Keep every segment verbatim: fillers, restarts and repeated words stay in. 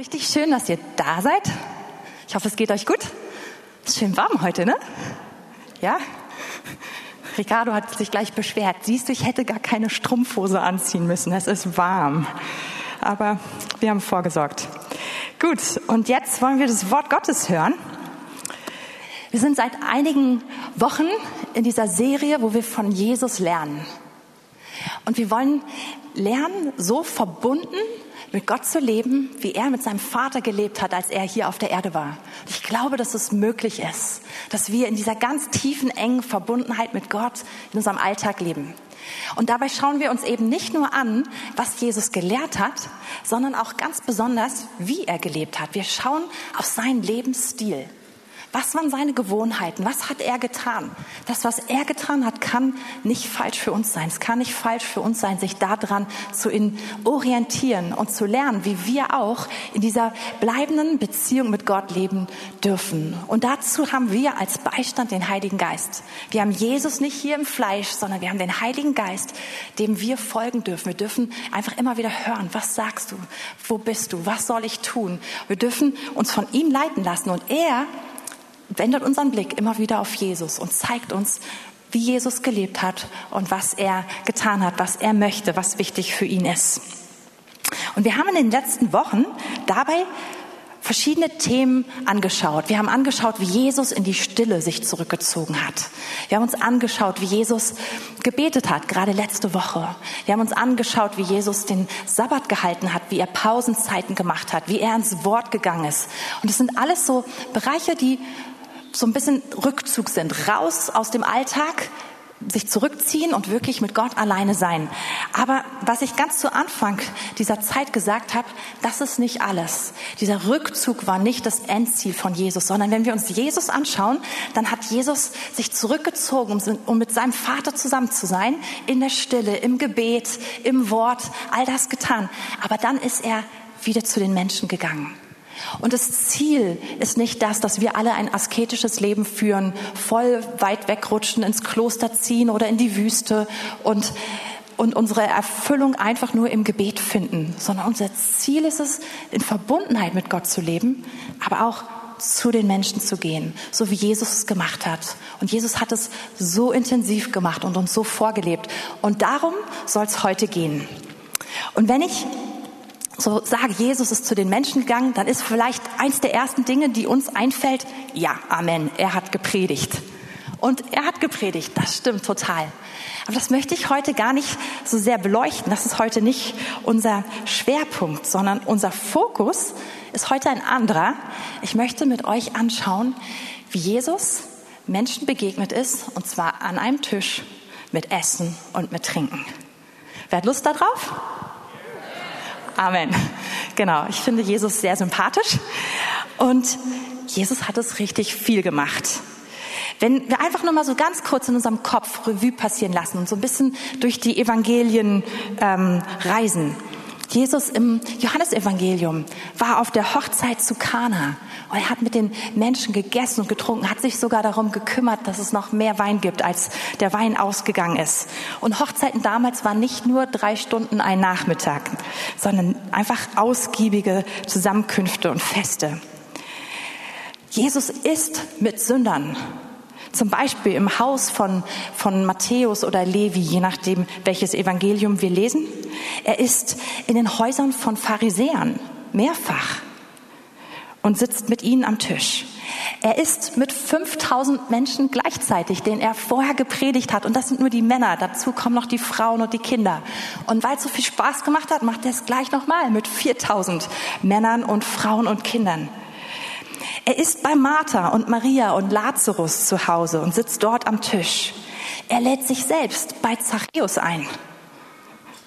Richtig schön, dass ihr da seid. Ich hoffe, es geht euch gut. Ist schön warm heute, ne? Ja? Ricardo hat sich gleich beschwert. Siehst du, ich hätte gar keine Strumpfhose anziehen müssen. Es ist warm. Aber wir haben vorgesorgt. Gut, und jetzt wollen wir das Wort Gottes hören. Wir sind seit einigen Wochen in dieser Serie, wo wir von Jesus lernen. Und wir wollen lernen, so verbunden mit Gott zu leben, wie er mit seinem Vater gelebt hat, als er hier auf der Erde war. Ich glaube, dass es möglich ist, dass wir in dieser ganz tiefen, engen Verbundenheit mit Gott in unserem Alltag leben. Und dabei schauen wir uns eben nicht nur an, was Jesus gelehrt hat, sondern auch ganz besonders, wie er gelebt hat. Wir schauen auf seinen Lebensstil. Was waren seine Gewohnheiten? Was hat er getan? Das, was er getan hat, kann nicht falsch für uns sein. Es kann nicht falsch für uns sein, sich daran zu orientieren und zu lernen, wie wir auch in dieser bleibenden Beziehung mit Gott leben dürfen. Und dazu haben wir als Beistand den Heiligen Geist. Wir haben Jesus nicht hier im Fleisch, sondern wir haben den Heiligen Geist, dem wir folgen dürfen. Wir dürfen einfach immer wieder hören, was sagst du? Wo bist du? Was soll ich tun? Wir dürfen uns von ihm leiten lassen und er wendet unseren Blick immer wieder auf Jesus und zeigt uns, wie Jesus gelebt hat und was er getan hat, was er möchte, was wichtig für ihn ist. Und wir haben in den letzten Wochen dabei verschiedene Themen angeschaut. Wir haben angeschaut, wie Jesus in die Stille sich zurückgezogen hat. Wir haben uns angeschaut, wie Jesus gebetet hat, gerade letzte Woche. Wir haben uns angeschaut, wie Jesus den Sabbat gehalten hat, wie er Pausenzeiten gemacht hat, wie er ins Wort gegangen ist. Und das sind alles so Bereiche, die so ein bisschen Rückzug sind, raus aus dem Alltag, sich zurückziehen und wirklich mit Gott alleine sein. Aber was ich ganz zu Anfang dieser Zeit gesagt habe, das ist nicht alles. Dieser Rückzug war nicht das Endziel von Jesus, sondern wenn wir uns Jesus anschauen, dann hat Jesus sich zurückgezogen, um mit seinem Vater zusammen zu sein, in der Stille, im Gebet, im Wort, all das getan. Aber dann ist er wieder zu den Menschen gegangen. Und das Ziel ist nicht das, dass wir alle ein asketisches Leben führen, voll weit wegrutschen, ins Kloster ziehen oder in die Wüste und, und unsere Erfüllung einfach nur im Gebet finden, sondern unser Ziel ist es, in Verbundenheit mit Gott zu leben, aber auch zu den Menschen zu gehen, so wie Jesus es gemacht hat. Und Jesus hat es so intensiv gemacht und uns so vorgelebt. Und darum soll es heute gehen. Und wenn ich so sage, Jesus ist zu den Menschen gegangen, dann ist vielleicht eins der ersten Dinge, die uns einfällt, ja, Amen, er hat gepredigt. Und er hat gepredigt, das stimmt total. Aber das möchte ich heute gar nicht so sehr beleuchten. Das ist heute nicht unser Schwerpunkt, sondern unser Fokus ist heute ein anderer. Ich möchte mit euch anschauen, wie Jesus Menschen begegnet ist, und zwar an einem Tisch mit Essen und mit Trinken. Wer hat Lust darauf? Amen. Genau, ich finde Jesus sehr sympathisch und Jesus hat es richtig viel gemacht. Wenn wir einfach nur mal so ganz kurz in unserem Kopf Revue passieren lassen und so ein bisschen durch die Evangelien ähm, reisen. Jesus im Johannesevangelium war auf der Hochzeit zu Kana. Und er hat mit den Menschen gegessen und getrunken, hat sich sogar darum gekümmert, dass es noch mehr Wein gibt, als der Wein ausgegangen ist. Und Hochzeiten damals waren nicht nur drei Stunden ein Nachmittag, sondern einfach ausgiebige Zusammenkünfte und Feste. Jesus isst mit Sündern. Zum Beispiel im Haus von, von Matthäus oder Levi, je nachdem, welches Evangelium wir lesen. Er ist in den Häusern von Pharisäern, mehrfach, und sitzt mit ihnen am Tisch. Er ist mit fünftausend Menschen gleichzeitig, denen er vorher gepredigt hat. Und das sind nur die Männer, dazu kommen noch die Frauen und die Kinder. Und weil es so viel Spaß gemacht hat, macht er es gleich nochmal mit viertausend Männern und Frauen und Kindern. Er ist bei Martha und Maria und Lazarus zu Hause und sitzt dort am Tisch. Er lädt sich selbst bei Zachäus ein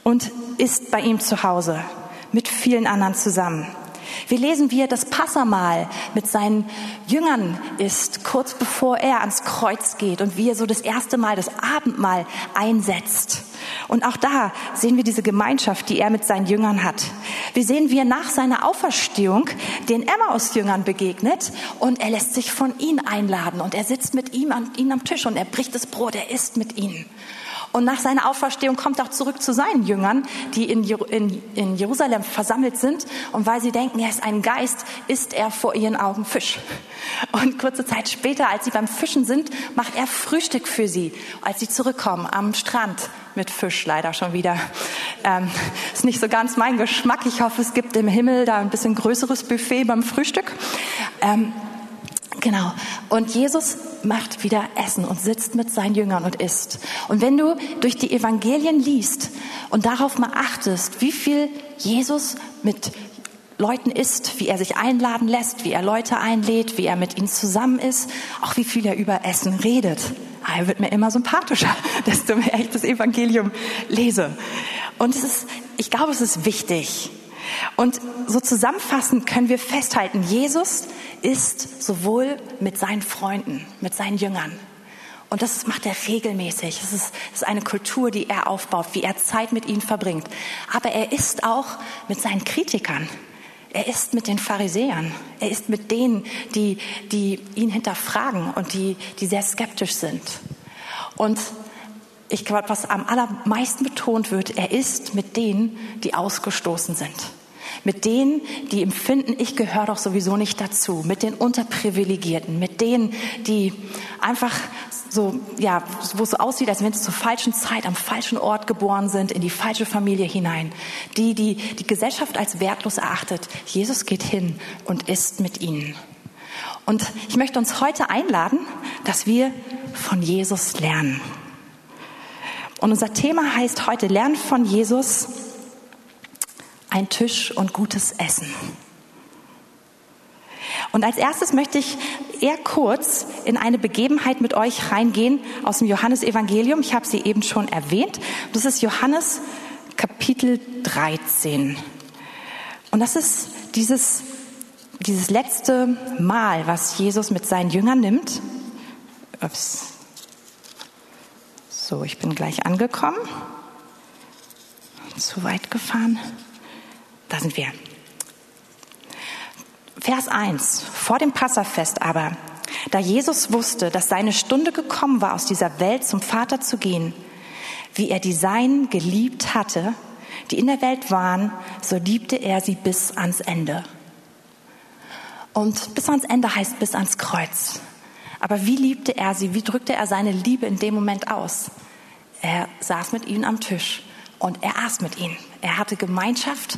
und ist bei ihm zu Hause mit vielen anderen zusammen. Wir lesen, wie er das Passamahl mit seinen Jüngern isst, kurz bevor er ans Kreuz geht und wie er so das erste Mal das Abendmahl einsetzt. Und auch da sehen wir diese Gemeinschaft, die er mit seinen Jüngern hat. Wir sehen, wie er nach seiner Auferstehung den Emmaus-Jüngern begegnet und er lässt sich von ihnen einladen und er sitzt mit ihm an, ihnen am Tisch und er bricht das Brot, er isst mit ihnen. Und nach seiner Auferstehung kommt er auch zurück zu seinen Jüngern, die in, Jer- in, in Jerusalem versammelt sind. Und weil sie denken, er ist ein Geist, isst er vor ihren Augen Fisch. Und kurze Zeit später, als sie beim Fischen sind, macht er Frühstück für sie. Als sie zurückkommen, am Strand mit Fisch, leider schon wieder. Ähm, ist nicht so ganz mein Geschmack. Ich hoffe, es gibt im Himmel da ein bisschen größeres Buffet beim Frühstück. Ähm, Genau. Und Jesus macht wieder Essen und sitzt mit seinen Jüngern und isst. Und wenn du durch die Evangelien liest und darauf mal achtest, wie viel Jesus mit Leuten isst, wie er sich einladen lässt, wie er Leute einlädt, wie er mit ihnen zusammen ist, auch wie viel er über Essen redet. Er wird mir immer sympathischer, desto mehr ich das Evangelium lese. Und es ist, ich glaube, es ist wichtig. Und so zusammenfassend können wir festhalten, Jesus isst sowohl mit seinen Freunden, mit seinen Jüngern. Und das macht er regelmäßig. Das ist, das ist eine Kultur, die er aufbaut, wie er Zeit mit ihnen verbringt. Aber er isst auch mit seinen Kritikern. Er isst mit den Pharisäern. Er isst mit denen, die, die ihn hinterfragen und die, die sehr skeptisch sind. Und ich glaube, was am allermeisten betont wird, er ist mit denen, die ausgestoßen sind. Mit denen, die empfinden, ich gehöre doch sowieso nicht dazu. Mit den Unterprivilegierten. Mit denen, die einfach so, ja, wo es so aussieht, als wenn sie zur falschen Zeit am falschen Ort geboren sind, in die falsche Familie hinein. Die, die die Gesellschaft als wertlos erachtet. Jesus geht hin und isst mit ihnen. Und ich möchte uns heute einladen, dass wir von Jesus lernen. Und unser Thema heißt heute, Lernen von Jesus, ein Tisch und gutes Essen. Und als erstes möchte ich eher kurz in eine Begebenheit mit euch reingehen aus dem Johannesevangelium. Ich habe sie eben schon erwähnt. Das ist Johannes Kapitel dreizehn. Und das ist dieses, dieses letzte Mahl, was Jesus mit seinen Jüngern nimmt. Ups. So, ich bin gleich angekommen. Zu weit gefahren. Da sind wir. Vers eins. Vor dem Passafest aber, da Jesus wusste, dass seine Stunde gekommen war, aus dieser Welt zum Vater zu gehen, wie er die Seinen geliebt hatte, die in der Welt waren, so liebte er sie bis ans Ende. Und bis ans Ende heißt bis ans Kreuz. Aber wie liebte er sie? Wie drückte er seine Liebe in dem Moment aus? Er saß mit ihnen am Tisch und er aß mit ihnen. Er hatte Gemeinschaft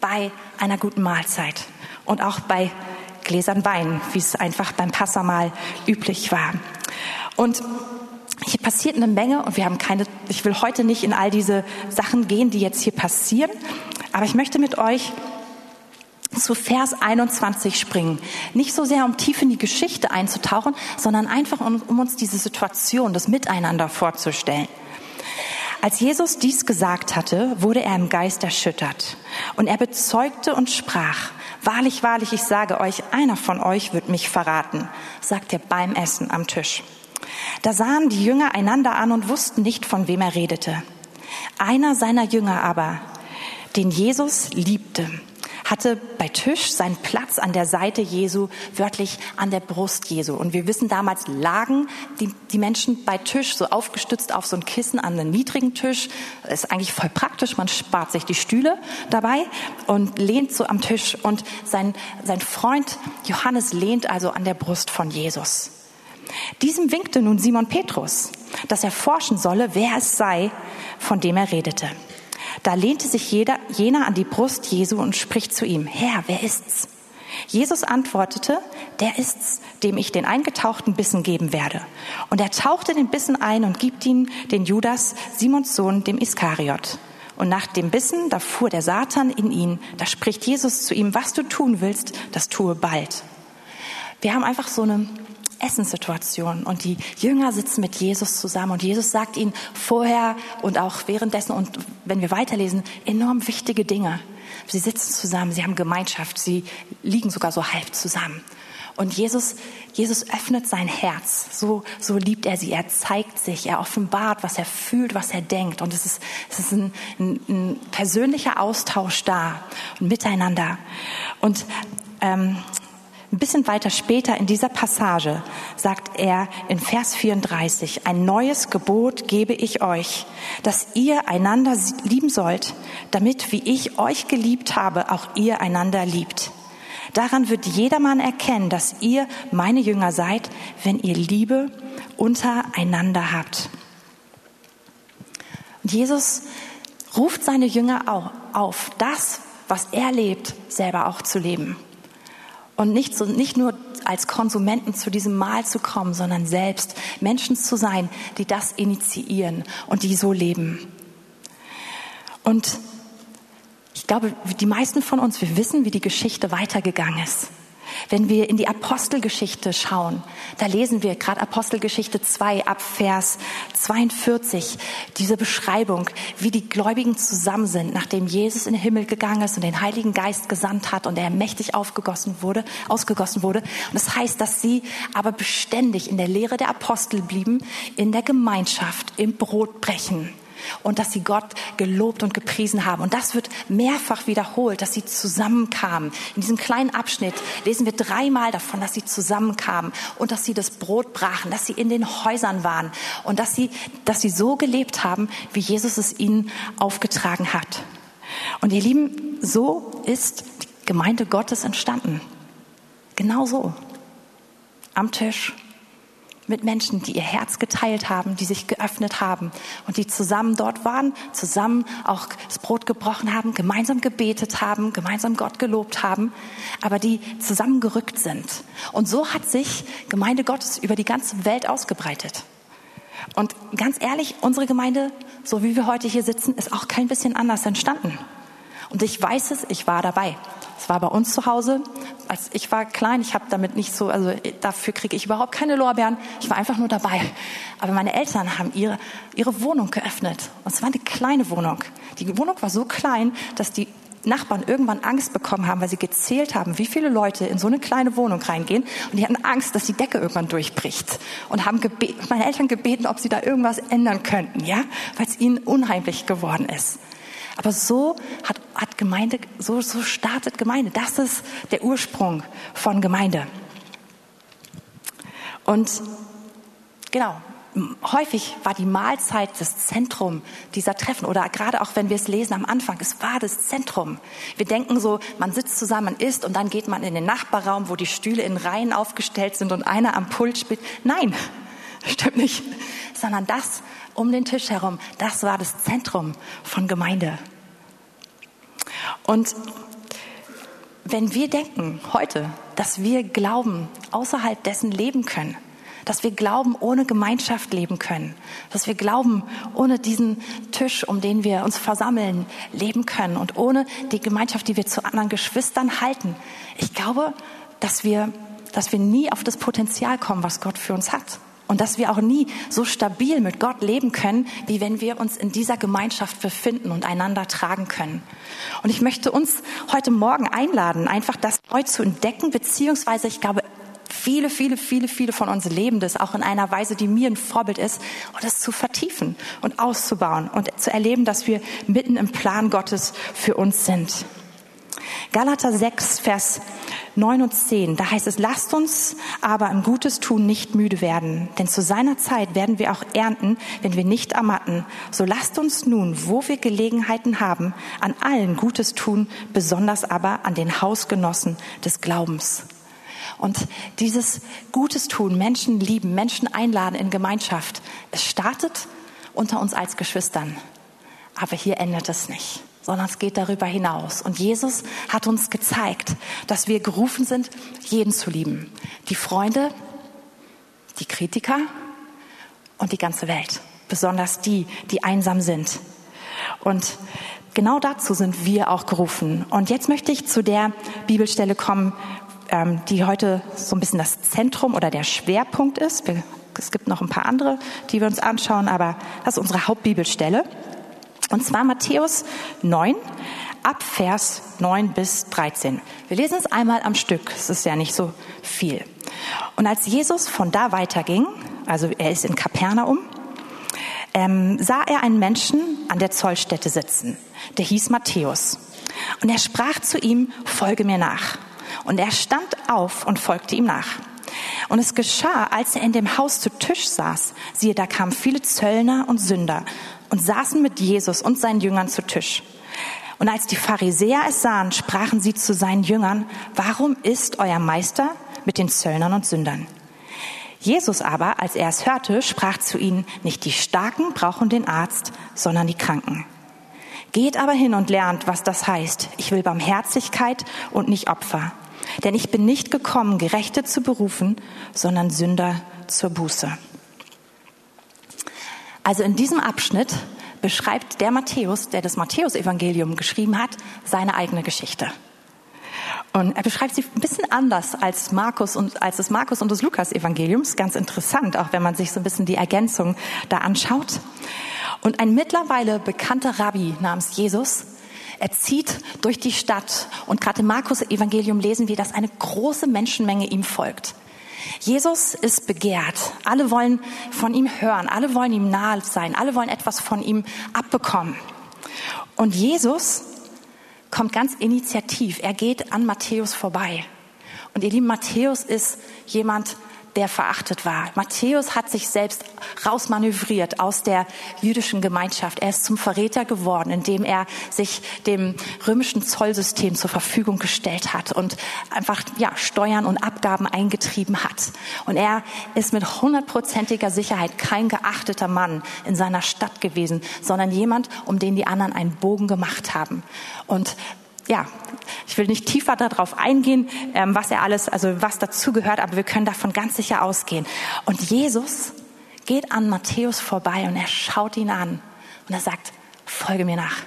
bei einer guten Mahlzeit und auch bei Gläsern Wein, wie es einfach beim Passamahl üblich war. Und hier passiert eine Menge und wir haben keine, ich will heute nicht in all diese Sachen gehen, die jetzt hier passieren, aber ich möchte mit euch zu Vers einundzwanzig springen. Nicht so sehr, um tief in die Geschichte einzutauchen, sondern einfach, um, um uns diese Situation, das Miteinander vorzustellen. Als Jesus dies gesagt hatte, wurde er im Geist erschüttert. Und er bezeugte und sprach, wahrlich, wahrlich, ich sage euch, einer von euch wird mich verraten, sagt er beim Essen am Tisch. Da sahen die Jünger einander an und wussten nicht, von wem er redete. Einer seiner Jünger aber, den Jesus liebte, hatte bei Tisch seinen Platz an der Seite Jesu, wörtlich an der Brust Jesu. Und wir wissen, damals lagen die, die Menschen bei Tisch so aufgestützt auf so ein Kissen an einem niedrigen Tisch. Ist eigentlich voll praktisch, man spart sich die Stühle dabei und lehnt so am Tisch. Und sein, sein Freund Johannes lehnt also an der Brust von Jesus. Diesem winkte nun Simon Petrus, dass er forschen solle, wer es sei, von dem er redete. Da lehnte sich jeder, jener an die Brust Jesu und spricht zu ihm, Herr, wer ist's? Jesus antwortete, der ist's, dem ich den eingetauchten Bissen geben werde. Und er tauchte den Bissen ein und gibt ihn den Judas, Simons Sohn, dem Iskariot. Und nach dem Bissen, da fuhr der Satan in ihn, da spricht Jesus zu ihm, was du tun willst, das tue bald. Wir haben einfach so eine Essenssituation und die Jünger sitzen mit Jesus zusammen und Jesus sagt ihnen vorher und auch währenddessen und wenn wir weiterlesen, enorm wichtige Dinge. Sie sitzen zusammen, sie haben Gemeinschaft, sie liegen sogar so halb zusammen. Und Jesus, Jesus öffnet sein Herz, so, so liebt er sie, er zeigt sich, er offenbart, was er fühlt, was er denkt. Und es ist, es ist ein, ein, ein persönlicher Austausch da und miteinander. Und ähm, Ein bisschen weiter später in dieser Passage sagt er in Vers vierunddreißig, ein neues Gebot gebe ich euch, dass ihr einander lieben sollt, damit, wie ich euch geliebt habe, auch ihr einander liebt. Daran wird jedermann erkennen, dass ihr meine Jünger seid, wenn ihr Liebe untereinander habt. Und Jesus ruft seine Jünger auf, das, was er lebt, selber auch zu leben. Und nicht, so, nicht nur als Konsumenten zu diesem Mahl zu kommen, sondern selbst Menschen zu sein, die das initiieren und die so leben. Und ich glaube, die meisten von uns, wir wissen, wie die Geschichte weitergegangen ist. Wenn wir in die Apostelgeschichte schauen, da lesen wir gerade Apostelgeschichte zwei ab Vers zweiundvierzig, diese Beschreibung, wie die Gläubigen zusammen sind, nachdem Jesus in den Himmel gegangen ist und den Heiligen Geist gesandt hat und er mächtig aufgegossen wurde, ausgegossen wurde. Und das heißt, dass sie aber beständig in der Lehre der Apostel blieben, in der Gemeinschaft, im Brotbrechen. Und dass sie Gott gelobt und gepriesen haben. Und das wird mehrfach wiederholt, dass sie zusammenkamen. In diesem kleinen Abschnitt lesen wir dreimal davon, dass sie zusammenkamen und dass sie das Brot brachen, dass sie in den Häusern waren und dass sie, dass sie so gelebt haben, wie Jesus es ihnen aufgetragen hat. Und ihr Lieben, so ist die Gemeinde Gottes entstanden. Genau so. Am Tisch. Mit Menschen, die ihr Herz geteilt haben, die sich geöffnet haben und die zusammen dort waren, zusammen auch das Brot gebrochen haben, gemeinsam gebetet haben, gemeinsam Gott gelobt haben, aber die zusammengerückt sind. Und so hat sich Gemeinde Gottes über die ganze Welt ausgebreitet. Und ganz ehrlich, unsere Gemeinde, so wie wir heute hier sitzen, ist auch kein bisschen anders entstanden. Und ich weiß es, ich war dabei. Es war bei uns zu Hause, als ich war klein, ich habe damit nicht so, also dafür kriege ich überhaupt keine Lorbeeren, ich war einfach nur dabei. Aber meine Eltern haben ihre, ihre Wohnung geöffnet und es war eine kleine Wohnung. Die Wohnung war so klein, dass die Nachbarn irgendwann Angst bekommen haben, weil sie gezählt haben, wie viele Leute in so eine kleine Wohnung reingehen und die hatten Angst, dass die Decke irgendwann durchbricht und haben gebeten, meine Eltern gebeten, ob sie da irgendwas ändern könnten, ja, weil es ihnen unheimlich geworden ist. Aber so hat, hat Gemeinde, so, so startet Gemeinde. Das ist der Ursprung von Gemeinde. Und genau, häufig war die Mahlzeit das Zentrum dieser Treffen. Oder gerade auch, wenn wir es lesen am Anfang, es war das Zentrum. Wir denken so, man sitzt zusammen, man isst und dann geht man in den Nachbarraum, wo die Stühle in Reihen aufgestellt sind und einer am Pult spielt. Nein, stimmt nicht. Sondern das um den Tisch herum. Das war das Zentrum von Gemeinde. Und wenn wir denken heute, dass wir Glauben außerhalb dessen leben können, dass wir Glauben ohne Gemeinschaft leben können, dass wir Glauben ohne diesen Tisch, um den wir uns versammeln, leben können und ohne die Gemeinschaft, die wir zu anderen Geschwistern halten, ich glaube, dass wir, dass wir nie auf das Potenzial kommen, was Gott für uns hat. Und dass wir auch nie so stabil mit Gott leben können, wie wenn wir uns in dieser Gemeinschaft befinden und einander tragen können. Und ich möchte uns heute Morgen einladen, einfach das neu zu entdecken, beziehungsweise ich glaube, viele, viele, viele, viele von uns leben das auch in einer Weise, die mir ein Vorbild ist, und das zu vertiefen und auszubauen und zu erleben, dass wir mitten im Plan Gottes für uns sind. Galater sechs, Vers neun und zehn, da heißt es, lasst uns aber im Gutes tun nicht müde werden, denn zu seiner Zeit werden wir auch ernten, wenn wir nicht ermatten. So lasst uns nun, wo wir Gelegenheiten haben, an allen Gutes tun, besonders aber an den Hausgenossen des Glaubens. Und dieses Gutes tun, Menschen lieben, Menschen einladen in Gemeinschaft, es startet unter uns als Geschwistern, aber hier endet es nicht. Sondern es geht darüber hinaus. Und Jesus hat uns gezeigt, dass wir gerufen sind, jeden zu lieben. Die Freunde, die Kritiker und die ganze Welt. Besonders die, die einsam sind. Und genau dazu sind wir auch gerufen. Und jetzt möchte ich zu der Bibelstelle kommen, die heute so ein bisschen das Zentrum oder der Schwerpunkt ist. Es gibt noch ein paar andere, die wir uns anschauen, aber das ist unsere Hauptbibelstelle. Und zwar Matthäus neun, ab Vers neun bis dreizehn. Wir lesen es einmal am Stück, es ist ja nicht so viel. Und als Jesus von da weiterging, also er ist in Kapernaum, ähm, sah er einen Menschen an der Zollstätte sitzen, der hieß Matthäus. Und er sprach zu ihm, folge mir nach. Und er stand auf und folgte ihm nach. Und es geschah, als er in dem Haus zu Tisch saß, siehe, da kamen viele Zöllner und Sünder und saßen mit Jesus und seinen Jüngern zu Tisch. Und als die Pharisäer es sahen, sprachen sie zu seinen Jüngern, warum isst euer Meister mit den Zöllnern und Sündern? Jesus aber, als er es hörte, sprach zu ihnen, nicht die Starken brauchen den Arzt, sondern die Kranken. Geht aber hin und lernt, was das heißt. Ich will Barmherzigkeit und nicht Opfer. Denn ich bin nicht gekommen, Gerechte zu berufen, sondern Sünder zur Buße. Also in diesem Abschnitt beschreibt der Matthäus, der das Matthäusevangelium geschrieben hat, seine eigene Geschichte. Und er beschreibt sie ein bisschen anders als Markus und als das Markus und das Lukas-Evangeliums. Ganz interessant, auch wenn man sich so ein bisschen die Ergänzung da anschaut. Und ein mittlerweile bekannter Rabbi namens Jesus, er zieht durch die Stadt. Und gerade im Markus-Evangelium lesen wir, dass eine große Menschenmenge ihm folgt. Jesus ist begehrt. Alle wollen von ihm hören. Alle wollen ihm nahe sein. Alle wollen etwas von ihm abbekommen. Und Jesus kommt ganz initiativ. Er geht an Matthäus vorbei. Und ihr Lieben, Matthäus ist jemand, der verachtet war. Matthäus hat sich selbst rausmanövriert aus der jüdischen Gemeinschaft. Er ist zum Verräter geworden, indem er sich dem römischen Zollsystem zur Verfügung gestellt hat und einfach ja, Steuern und Abgaben eingetrieben hat. Und er ist mit hundertprozentiger Sicherheit kein geachteter Mann in seiner Stadt gewesen, sondern jemand, um den die anderen einen Bogen gemacht haben. Und ja, ich will nicht tiefer darauf eingehen, was er alles, also was dazu gehört, aber wir können davon ganz sicher ausgehen. Und Jesus geht an Matthäus vorbei und er schaut ihn an und er sagt, folge mir nach.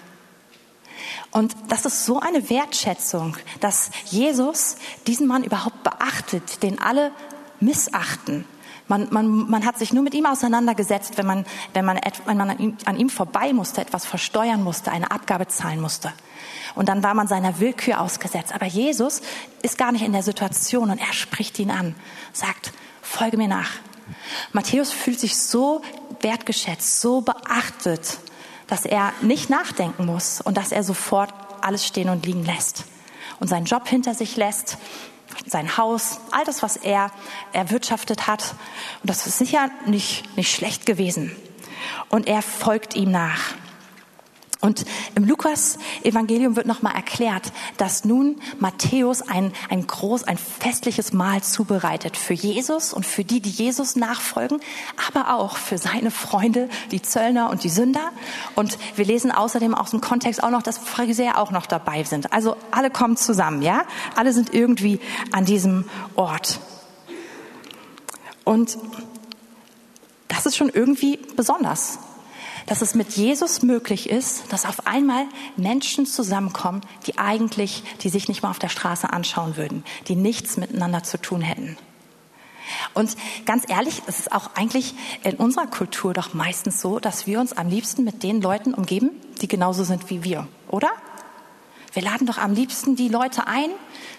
Und das ist so eine Wertschätzung, dass Jesus diesen Mann überhaupt beachtet, den alle missachten. Man, man, man hat sich nur mit ihm auseinandergesetzt, wenn man, wenn man, wenn man an, ihm, an ihm vorbei musste, etwas versteuern musste, eine Abgabe zahlen musste. Und dann war man seiner Willkür ausgesetzt. Aber Jesus ist gar nicht in der Situation und er spricht ihn an, sagt, folge mir nach. Matthäus fühlt sich so wertgeschätzt, so beachtet, dass er nicht nachdenken muss und dass er sofort alles stehen und liegen lässt und seinen Job hinter sich lässt, sein Haus, all das, was er erwirtschaftet hat. Und das ist sicher nicht, nicht schlecht gewesen. Und er folgt ihm nach. Und im Lukas-Evangelium wird nochmal erklärt, dass nun Matthäus ein, ein groß, ein festliches Mahl zubereitet für Jesus und für die, die Jesus nachfolgen, aber auch für seine Freunde, die Zöllner und die Sünder. Und wir lesen außerdem aus dem Kontext auch noch, dass Pharisäer auch noch dabei sind. Also alle kommen zusammen, ja? Alle sind irgendwie an diesem Ort. Und das ist schon irgendwie besonders, dass es mit Jesus möglich ist, dass auf einmal Menschen zusammenkommen, die eigentlich, die sich nicht mal auf der Straße anschauen würden, die nichts miteinander zu tun hätten. Und ganz ehrlich, es ist auch eigentlich in unserer Kultur doch meistens so, dass wir uns am liebsten mit den Leuten umgeben, die genauso sind wie wir, oder? Wir laden doch am liebsten die Leute ein,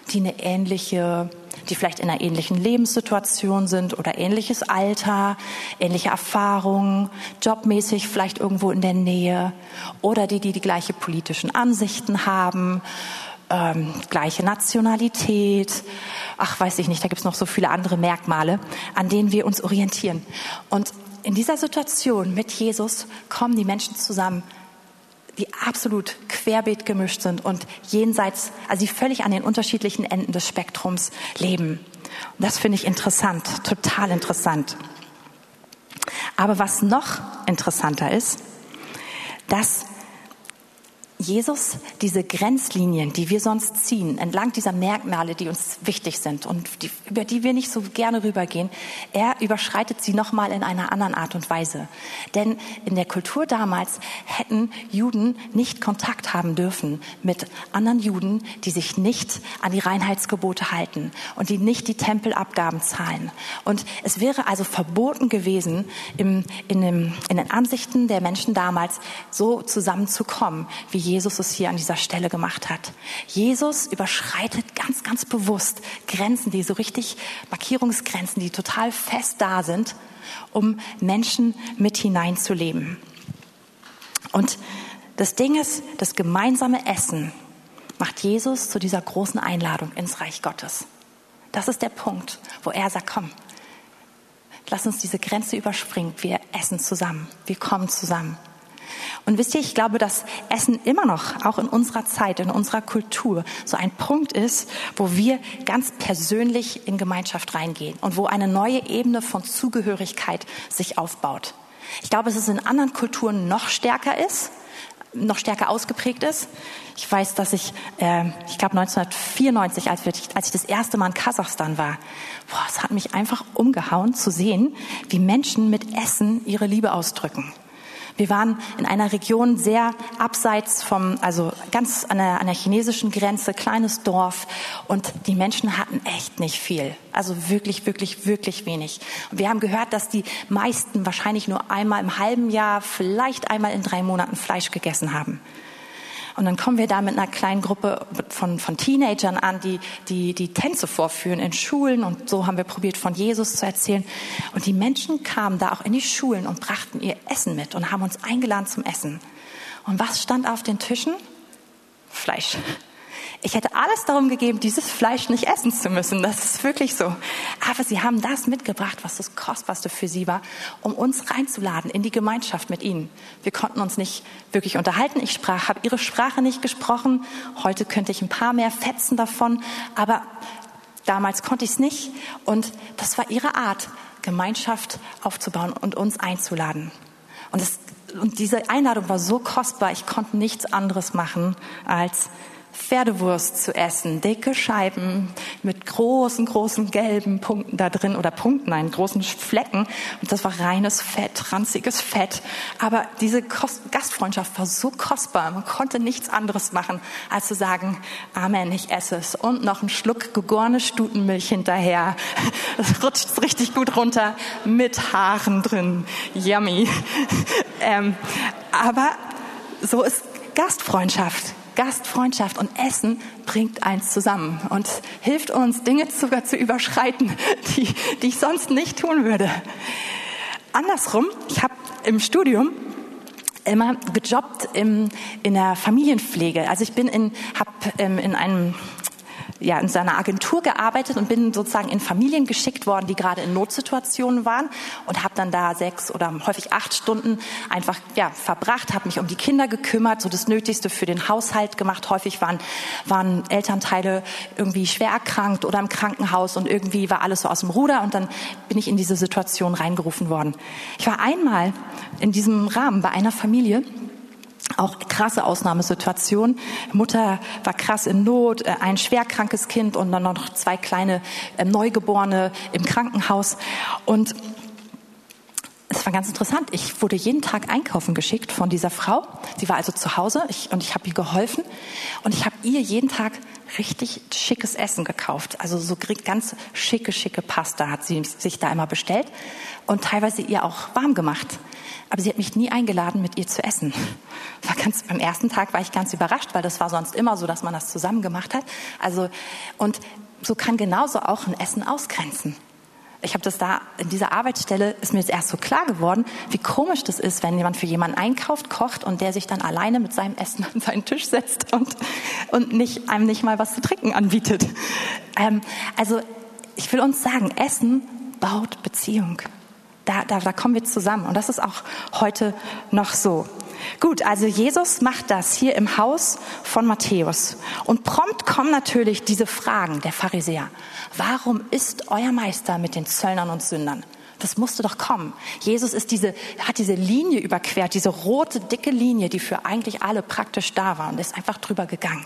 die eine ähnliche, die vielleicht in einer ähnlichen Lebenssituation sind oder ähnliches Alter, ähnliche Erfahrungen, jobmäßig vielleicht irgendwo in der Nähe oder die, die die gleichen politischen Ansichten haben, ähm, gleiche Nationalität, ach weiß ich nicht, da gibt's noch so viele andere Merkmale, an denen wir uns orientieren. Und in dieser Situation mit Jesus kommen die Menschen zusammen, die absolut querbeet gemischt sind und jenseits, also die völlig an den unterschiedlichen Enden des Spektrums leben. Und das finde ich interessant, total interessant. Aber was noch interessanter ist, dass Jesus diese Grenzlinien, die wir sonst ziehen, entlang dieser Merkmale, die uns wichtig sind und die, über die wir nicht so gerne rübergehen, er überschreitet sie nochmal in einer anderen Art und Weise. Denn in der Kultur damals hätten Juden nicht Kontakt haben dürfen mit anderen Juden, die sich nicht an die Reinheitsgebote halten und die nicht die Tempelabgaben zahlen. Und es wäre also verboten gewesen, im, in, dem, in den Ansichten der Menschen damals so zusammenzukommen, wie Jesus es hier an dieser Stelle gemacht hat. Jesus überschreitet ganz, ganz bewusst Grenzen, die so richtig Markierungsgrenzen, die total fest da sind, um Menschen mit hineinzuleben. Und das Ding ist, das gemeinsame Essen macht Jesus zu dieser großen Einladung ins Reich Gottes. Das ist der Punkt, wo er sagt, komm, lass uns diese Grenze überspringen. Wir essen zusammen, wir kommen zusammen. Und wisst ihr, ich glaube, dass Essen immer noch, auch in unserer Zeit, in unserer Kultur, so ein Punkt ist, wo wir ganz persönlich in Gemeinschaft reingehen und wo eine neue Ebene von Zugehörigkeit sich aufbaut. Ich glaube, dass es in anderen Kulturen noch stärker ist, noch stärker ausgeprägt ist. Ich weiß, dass ich, äh, ich glaube neunzehnhundertvierundneunzig, als, wir, als ich das erste Mal in Kasachstan war, boah, es hat mich einfach umgehauen zu sehen, wie Menschen mit Essen ihre Liebe ausdrücken. Wir waren in einer Region sehr abseits vom, also ganz an der, an der chinesischen Grenze, kleines Dorf, und die Menschen hatten echt nicht viel. Also wirklich, wirklich, wirklich wenig. Und wir haben gehört, dass die meisten wahrscheinlich nur einmal im halben Jahr, vielleicht einmal in drei Monaten Fleisch gegessen haben. Und dann kommen wir da mit einer kleinen Gruppe von, von Teenagern an, die, die die Tänze vorführen in Schulen. Und so haben wir probiert, von Jesus zu erzählen. Und die Menschen kamen da auch in die Schulen und brachten ihr Essen mit und haben uns eingeladen zum Essen. Und was stand auf den Tischen? Fleisch. Ich hätte alles darum gegeben, dieses Fleisch nicht essen zu müssen. Das ist wirklich so. Aber sie haben das mitgebracht, was das Kostbarste für sie war, um uns reinzuladen in die Gemeinschaft mit ihnen. Wir konnten uns nicht wirklich unterhalten. Ich sprach, habe ihre Sprache nicht gesprochen. Heute könnte ich ein paar mehr fetzen davon. Aber damals konnte ich es nicht. Und das war ihre Art, Gemeinschaft aufzubauen und uns einzuladen. Und, das, und diese Einladung war so kostbar. Ich konnte nichts anderes machen, als Pferdewurst zu essen, dicke Scheiben mit großen, großen gelben Punkten da drin oder Punkten, nein, großen Flecken. Und das war reines Fett, ranziges Fett. Aber diese Kost- Gastfreundschaft war so kostbar. Man konnte nichts anderes machen, als zu sagen, Amen, ich esse es. Und noch einen Schluck gegorene Stutenmilch hinterher. Das rutscht richtig gut runter mit Haaren drin. Yummy. ähm, aber so ist Gastfreundschaft. Gastfreundschaft und Essen bringt eins zusammen und hilft uns, Dinge sogar zu überschreiten, die, die ich sonst nicht tun würde. Andersrum, ich habe im Studium immer gejobbt im, in der Familienpflege. Also ich bin in, habe ähm, in einem... ja, in seiner Agentur gearbeitet und bin sozusagen in Familien geschickt worden, die gerade in Notsituationen waren, und habe dann da sechs oder häufig acht Stunden einfach ja, verbracht, habe mich um die Kinder gekümmert, so das Nötigste für den Haushalt gemacht. Häufig waren, waren Elternteile irgendwie schwer erkrankt oder im Krankenhaus und irgendwie war alles so aus dem Ruder, und dann bin ich in diese Situation reingerufen worden. Ich war einmal in diesem Rahmen bei einer Familie, auch krasse Ausnahmesituation. Mutter war krass in Not, ein schwerkrankes Kind und dann noch zwei kleine Neugeborene im Krankenhaus. Und es war ganz interessant. Ich wurde jeden Tag einkaufen geschickt von dieser Frau. Sie war also zu Hause ich, und ich habe ihr geholfen. Und ich habe ihr jeden Tag richtig schickes Essen gekauft. Also so ganz schicke, schicke Pasta hat sie sich da immer bestellt und teilweise ihr auch warm gemacht. Aber sie hat mich nie eingeladen, mit ihr zu essen. War ganz, am ersten Tag war ich ganz überrascht, weil das war sonst immer so, dass man das zusammen gemacht hat. Also, und so kann genauso auch ein Essen ausgrenzen. Ich habe das da, in dieser Arbeitsstelle ist mir jetzt erst so klar geworden, wie komisch das ist, wenn jemand für jemanden einkauft, kocht und der sich dann alleine mit seinem Essen an seinen Tisch setzt und, und nicht, einem nicht mal was zu trinken anbietet. Ähm, also ich will uns sagen, Essen baut Beziehung. Da, da, da kommen wir zusammen. Und das ist auch heute noch so. Gut, also Jesus macht das hier im Haus von Matthäus. Und prompt kommen natürlich diese Fragen der Pharisäer. Warum isst euer Meister mit den Zöllnern und Sündern? Das musste doch kommen. Jesus ist diese, hat diese Linie überquert, diese rote, dicke Linie, die für eigentlich alle praktisch da war, und ist einfach drüber gegangen.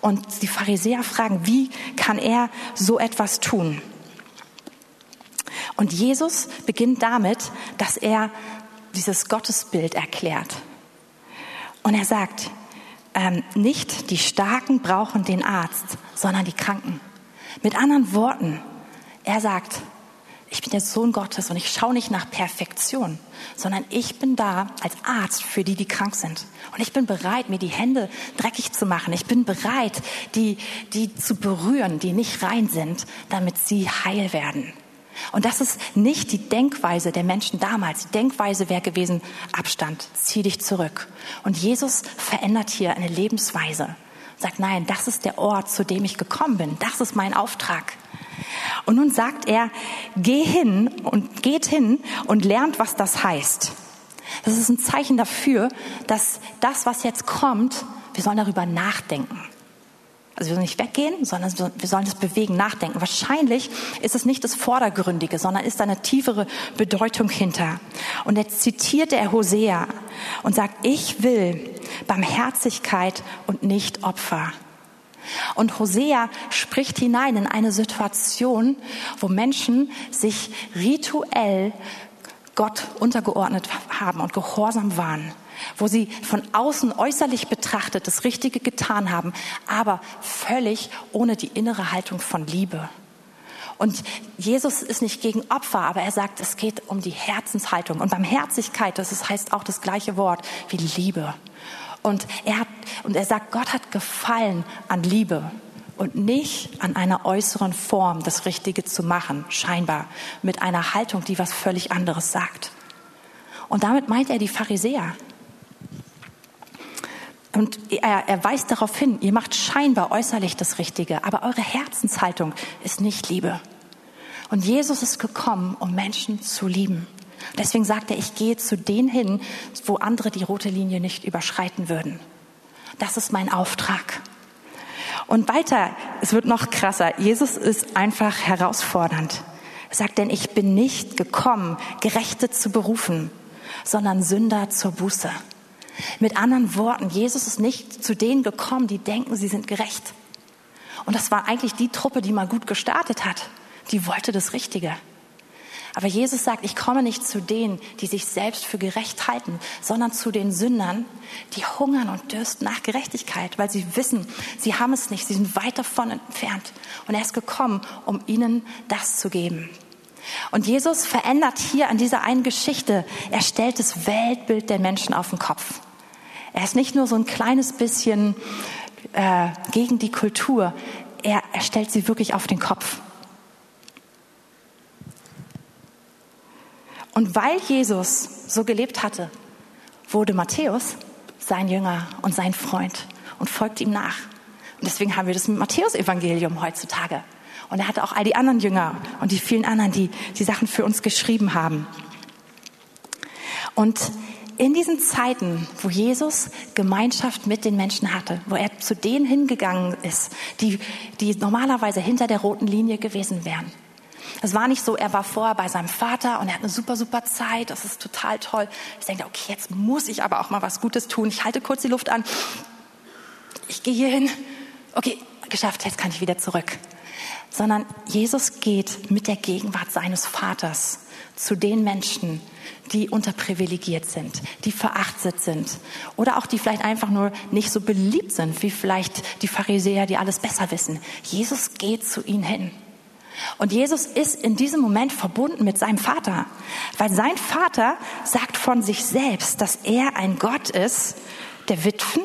Und die Pharisäer fragen, wie kann er so etwas tun? Und Jesus beginnt damit, dass er dieses Gottesbild erklärt. Und er sagt, ähm, nicht die Starken brauchen den Arzt, sondern die Kranken. Mit anderen Worten, er sagt, ich bin der Sohn Gottes und ich schaue nicht nach Perfektion, sondern ich bin da als Arzt für die, die krank sind. Und ich bin bereit, mir die Hände dreckig zu machen. Ich bin bereit, die, die zu berühren, die nicht rein sind, damit sie heil werden. Und das ist nicht die Denkweise der Menschen damals. Die Denkweise wäre gewesen, Abstand, zieh dich zurück. Und Jesus verändert hier eine Lebensweise. sagt, nein, das ist der Ort, zu dem ich gekommen bin. Das ist mein Auftrag. Und nun sagt er, geh hin und geht hin und lernt, was das heißt. Das ist ein Zeichen dafür, dass das, was jetzt kommt, wir sollen darüber nachdenken. Also wir sollen nicht weggehen, sondern wir sollen das bewegen, nachdenken. Wahrscheinlich ist es nicht das Vordergründige, sondern ist da eine tiefere Bedeutung hinter. Und jetzt zitiert er Hosea und sagt, ich will Barmherzigkeit und nicht Opfer. Und Hosea spricht hinein in eine Situation, wo Menschen sich rituell Gott untergeordnet haben und gehorsam waren, wo sie von außen äußerlich betrachtet das Richtige getan haben, aber völlig ohne die innere Haltung von Liebe. Und Jesus ist nicht gegen Opfer, aber er sagt, es geht um die Herzenshaltung. Und Barmherzigkeit, das heißt auch das gleiche Wort wie Liebe. Und er hat, und er sagt, Gott hat Gefallen an Liebe und nicht an einer äußeren Form, das Richtige zu machen, scheinbar, mit einer Haltung, die was völlig anderes sagt. Und damit meint er die Pharisäer. Und er, er weist darauf hin, ihr macht scheinbar äußerlich das Richtige, aber eure Herzenshaltung ist nicht Liebe. Und Jesus ist gekommen, um Menschen zu lieben. Deswegen sagt er, ich gehe zu denen hin, wo andere die rote Linie nicht überschreiten würden. Das ist mein Auftrag. Und weiter, es wird noch krasser. Jesus ist einfach herausfordernd. Er sagt, denn ich bin nicht gekommen, Gerechte zu berufen, sondern Sünder zur Buße. Mit anderen Worten, Jesus ist nicht zu denen gekommen, die denken, sie sind gerecht. Und das war eigentlich die Truppe, die mal gut gestartet hat. Die wollte das Richtige. Aber Jesus sagt, ich komme nicht zu denen, die sich selbst für gerecht halten, sondern zu den Sündern, die hungern und dürsten nach Gerechtigkeit, weil sie wissen, sie haben es nicht, sie sind weit davon entfernt. Und er ist gekommen, um ihnen das zu geben. Und Jesus verändert hier an dieser einen Geschichte, er stellt das Weltbild der Menschen auf den Kopf. Er ist nicht nur so ein kleines bisschen äh, gegen die Kultur, er, er stellt sie wirklich auf den Kopf. Und weil Jesus so gelebt hatte, wurde Matthäus sein Jünger und sein Freund und folgte ihm nach. Und deswegen haben wir das Matthäus-Evangelium heutzutage. Und er hatte auch all die anderen Jünger und die vielen anderen, die die Sachen für uns geschrieben haben. Und in diesen Zeiten, wo Jesus Gemeinschaft mit den Menschen hatte, wo er zu denen hingegangen ist, die, die normalerweise hinter der roten Linie gewesen wären, es war nicht so, er war vorher bei seinem Vater und er hat eine super, super Zeit, das ist total toll. Ich denke, okay, jetzt muss ich aber auch mal was Gutes tun. Ich halte kurz die Luft an, ich gehe hier hin. Okay, geschafft, jetzt kann ich wieder zurück. Sondern Jesus geht mit der Gegenwart seines Vaters zu den Menschen, die unterprivilegiert sind, die verachtet sind oder auch die vielleicht einfach nur nicht so beliebt sind, wie vielleicht die Pharisäer, die alles besser wissen. Jesus geht zu ihnen hin. Und Jesus ist in diesem Moment verbunden mit seinem Vater, weil sein Vater sagt von sich selbst, dass er ein Gott ist, der Witwen,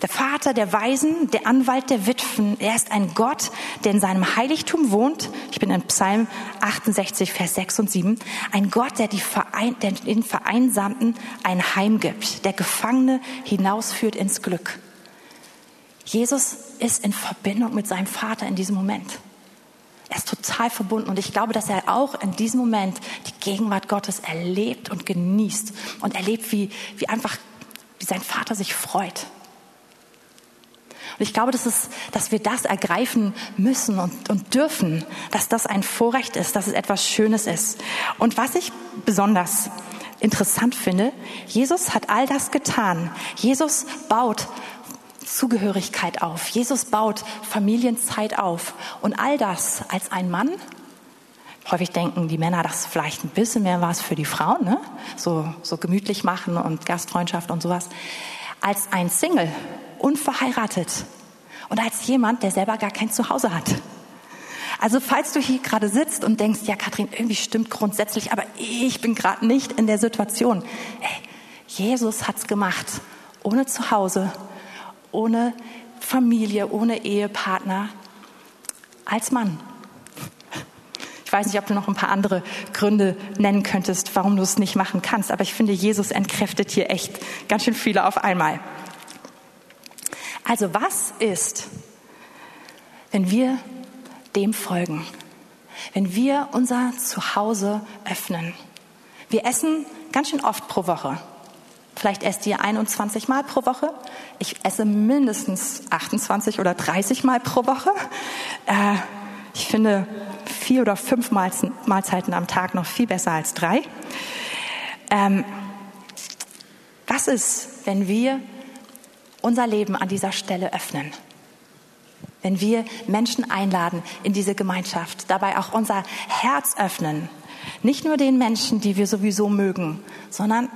der Vater der Waisen, der Anwalt der Witwen. Er ist ein Gott, der in seinem Heiligtum wohnt. Ich bin in Psalm achtundsechzig, Vers sechs und sieben. Ein Gott, der, die Verein, der den Vereinsamten ein Heim gibt, der Gefangene hinausführt ins Glück. Jesus ist in Verbindung mit seinem Vater in diesem Moment. Er ist total verbunden und ich glaube, dass er auch in diesem Moment die Gegenwart Gottes erlebt und genießt und erlebt, wie, wie einfach wie sein Vater sich freut. Und ich glaube, dass, es, dass wir das ergreifen müssen und, und dürfen, dass das ein Vorrecht ist, dass es etwas Schönes ist. Und was ich besonders interessant finde, Jesus hat all das getan. Jesus baut Zugehörigkeit auf. Jesus baut Familienzeit auf. Und all das als ein Mann. Häufig denken die Männer, dass vielleicht ein bisschen mehr war es für die Frauen, ne? So, so gemütlich machen und Gastfreundschaft und sowas. Als ein Single, unverheiratet. Und als jemand, der selber gar kein Zuhause hat. Also falls du hier gerade sitzt und denkst, ja Katrin, irgendwie stimmt grundsätzlich, aber ich bin gerade nicht in der Situation. Ey, Jesus hat's gemacht. Ohne Zuhause, ohne Familie, ohne Ehepartner, als Mann. Ich weiß nicht, ob du noch ein paar andere Gründe nennen könntest, warum du es nicht machen kannst, aber ich finde, Jesus entkräftet hier echt ganz schön viele auf einmal. Also was ist, wenn wir dem folgen? Wenn wir unser Zuhause öffnen? Wir essen ganz schön oft pro Woche. Vielleicht esst ihr einundzwanzig Mal pro Woche. Ich esse mindestens achtundzwanzig oder dreißig Mal pro Woche. Äh, ich finde vier oder fünf Mahlzeiten am Tag noch viel besser als drei. Ähm, was ist, wenn wir unser Leben an dieser Stelle öffnen? Wenn wir Menschen einladen in diese Gemeinschaft, dabei auch unser Herz öffnen. Nicht nur den Menschen, die wir sowieso mögen, sondern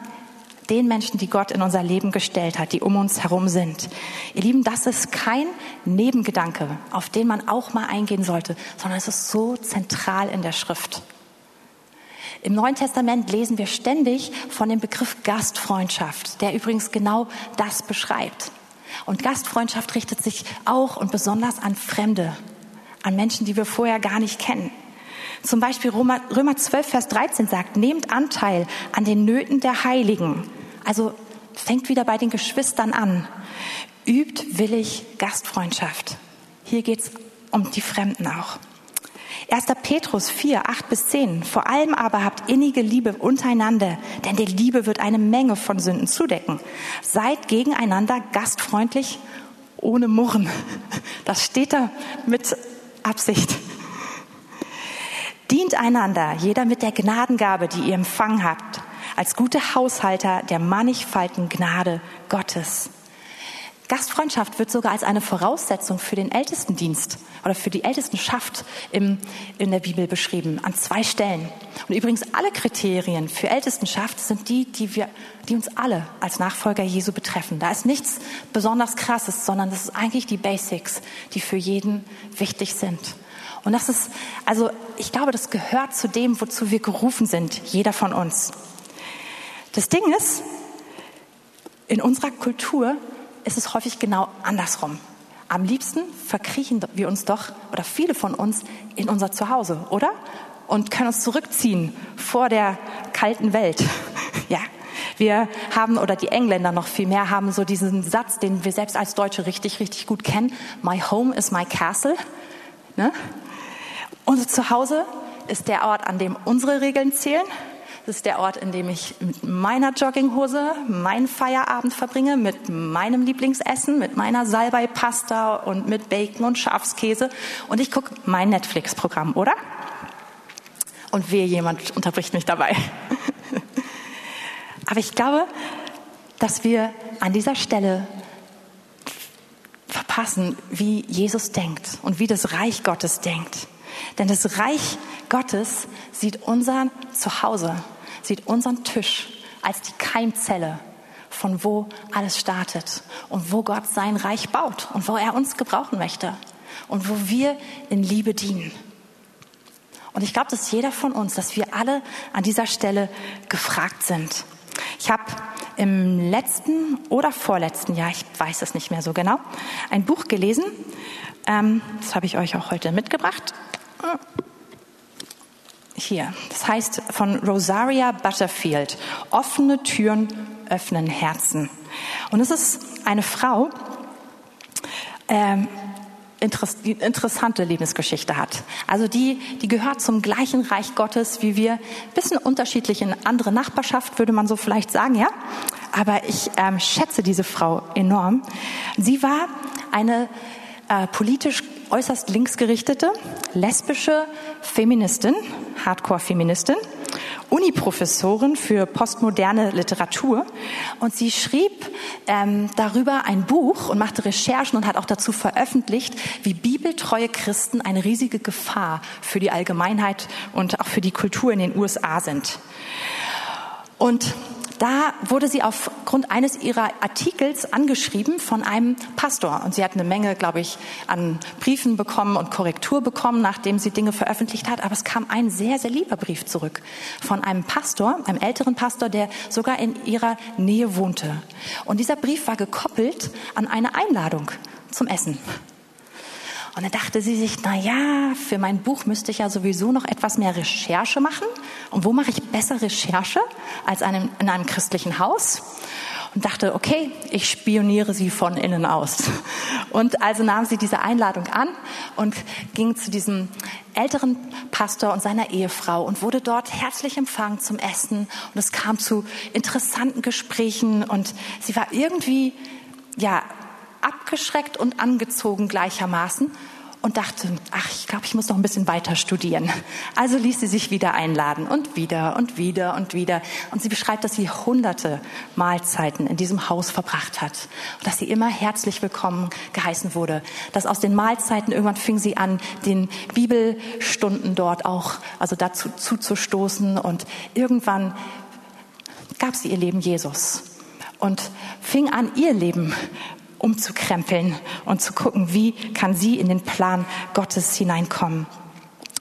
den Menschen, die Gott in unser Leben gestellt hat, die um uns herum sind. Ihr Lieben, das ist kein Nebengedanke, auf den man auch mal eingehen sollte, sondern es ist so zentral in der Schrift. Im Neuen Testament lesen wir ständig von dem Begriff Gastfreundschaft, der übrigens genau das beschreibt. Und Gastfreundschaft richtet sich auch und besonders an Fremde, an Menschen, die wir vorher gar nicht kennen. Zum Beispiel Römer zwölf, Vers dreizehn sagt, nehmt Anteil an den Nöten der Heiligen. Also fängt wieder bei den Geschwistern an. Übt willig Gastfreundschaft. Hier geht es um die Fremden auch. erster Petrus vier, acht bis zehn. Vor allem aber habt innige Liebe untereinander, denn die Liebe wird eine Menge von Sünden zudecken. Seid gegeneinander gastfreundlich, ohne Murren. Das steht da mit Absicht. Dient einander, jeder mit der Gnadengabe, die ihr empfangen habt, als gute Haushalter der mannigfaltigen Gnade Gottes. Gastfreundschaft wird sogar als eine Voraussetzung für den Ältestendienst oder für die Ältestenschaft im, in der Bibel beschrieben, an zwei Stellen. Und übrigens alle Kriterien für Ältestenschaft sind die, die, wir, die uns alle als Nachfolger Jesu betreffen. Da ist nichts besonders Krasses, sondern das ist eigentlich die Basics, die für jeden wichtig sind. Und das ist, also ich glaube, das gehört zu dem, wozu wir gerufen sind, jeder von uns. Das Ding ist, in unserer Kultur ist es häufig genau andersrum. Am liebsten verkriechen wir uns doch, oder viele von uns, in unser Zuhause, oder? Und können uns zurückziehen vor der kalten Welt. Ja, wir haben, oder die Engländer noch viel mehr, haben so diesen Satz, den wir selbst als Deutsche richtig, richtig gut kennen. My home is my castle. Ne? Unser Zuhause ist der Ort, an dem unsere Regeln zählen. Das ist der Ort, in dem ich mit meiner Jogginghose meinen Feierabend verbringe, mit meinem Lieblingsessen, mit meiner Salbei-Pasta und mit Bacon und Schafskäse. Und ich gucke mein Netflix-Programm, oder? Und wehe, jemand unterbricht mich dabei. Aber ich glaube, dass wir an dieser Stelle verpassen, wie Jesus denkt und wie das Reich Gottes denkt. Denn das Reich Gottes sieht unser Zuhause, sieht unseren Tisch als die Keimzelle, von wo alles startet und wo Gott sein Reich baut und wo er uns gebrauchen möchte und wo wir in Liebe dienen. Und ich glaube, dass jeder von uns, dass wir alle an dieser Stelle gefragt sind. Ich habe im letzten oder vorletzten Jahr, ich weiß es nicht mehr so genau, ein Buch gelesen. Das habe ich euch auch heute mitgebracht. Hier, das heißt von Rosaria Butterfield, offene Türen öffnen Herzen. Und es ist eine Frau, ähm, die eine interessante Lebensgeschichte hat. Also die, die gehört zum gleichen Reich Gottes wie wir, bisschen unterschiedlich in andere Nachbarschaft, würde man so vielleicht sagen, ja. Aber ich ähm, schätze diese Frau enorm. Sie war eine äh, politisch äußerst linksgerichtete, lesbische Feministin, Hardcore-Feministin, Uni-Professorin für postmoderne Literatur. Und sie schrieb ähm, darüber ein Buch und machte Recherchen und hat auch dazu veröffentlicht, wie bibeltreue Christen eine riesige Gefahr für die Allgemeinheit und auch für die Kultur in den U S A sind. Und da wurde sie aufgrund eines ihrer Artikels angeschrieben von einem Pastor. Und sie hat eine Menge, glaube ich, an Briefen bekommen und Korrektur bekommen, nachdem sie Dinge veröffentlicht hat. Aber es kam ein sehr, sehr lieber Brief zurück von einem Pastor, einem älteren Pastor, der sogar in ihrer Nähe wohnte. Und dieser Brief war gekoppelt an eine Einladung zum Essen. Und dann dachte sie sich, na ja, für mein Buch müsste ich ja sowieso noch etwas mehr Recherche machen. Und wo mache ich besser Recherche als in einem christlichen Haus? und dachte, okay, ich spioniere sie von innen aus. Und also nahm sie diese Einladung an und ging zu diesem älteren Pastor und seiner Ehefrau und wurde dort herzlich empfangen zum Essen. Und es kam zu interessanten Gesprächen und sie war irgendwie ja abgeschreckt und angezogen gleichermaßen und dachte, ach, ich glaube, ich muss noch ein bisschen weiter studieren. Also ließ sie sich wieder einladen und wieder und wieder und wieder. Und sie beschreibt, dass sie hunderte Mahlzeiten in diesem Haus verbracht hat und dass sie immer herzlich willkommen geheißen wurde. Dass aus den Mahlzeiten, irgendwann fing sie an, den Bibelstunden dort auch, also dazu zuzustoßen. Und irgendwann gab sie ihr Leben Jesus und fing an, ihr Leben umzukrempeln und zu gucken, wie kann sie in den Plan Gottes hineinkommen.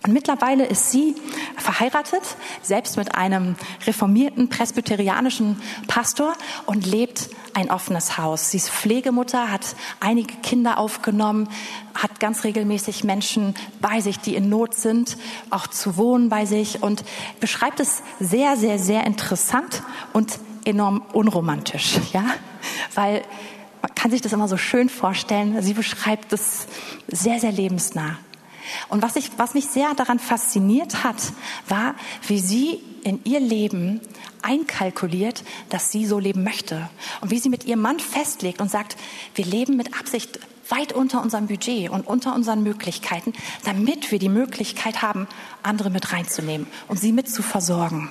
Und mittlerweile ist sie verheiratet, selbst mit einem reformierten presbyterianischen Pastor und lebt ein offenes Haus. Sie ist Pflegemutter, hat einige Kinder aufgenommen, hat ganz regelmäßig Menschen bei sich, die in Not sind, auch zu wohnen bei sich und beschreibt es sehr, sehr, sehr interessant und enorm unromantisch, ja, weil man kann sich das immer so schön vorstellen. Sie beschreibt das sehr, sehr lebensnah. Und was, ich, was mich sehr daran fasziniert hat, war, wie sie in ihr Leben einkalkuliert, dass sie so leben möchte. Und wie sie mit ihrem Mann festlegt und sagt, wir leben mit Absicht weit unter unserem Budget und unter unseren Möglichkeiten, damit wir die Möglichkeit haben, andere mit reinzunehmen und sie mit zu versorgen.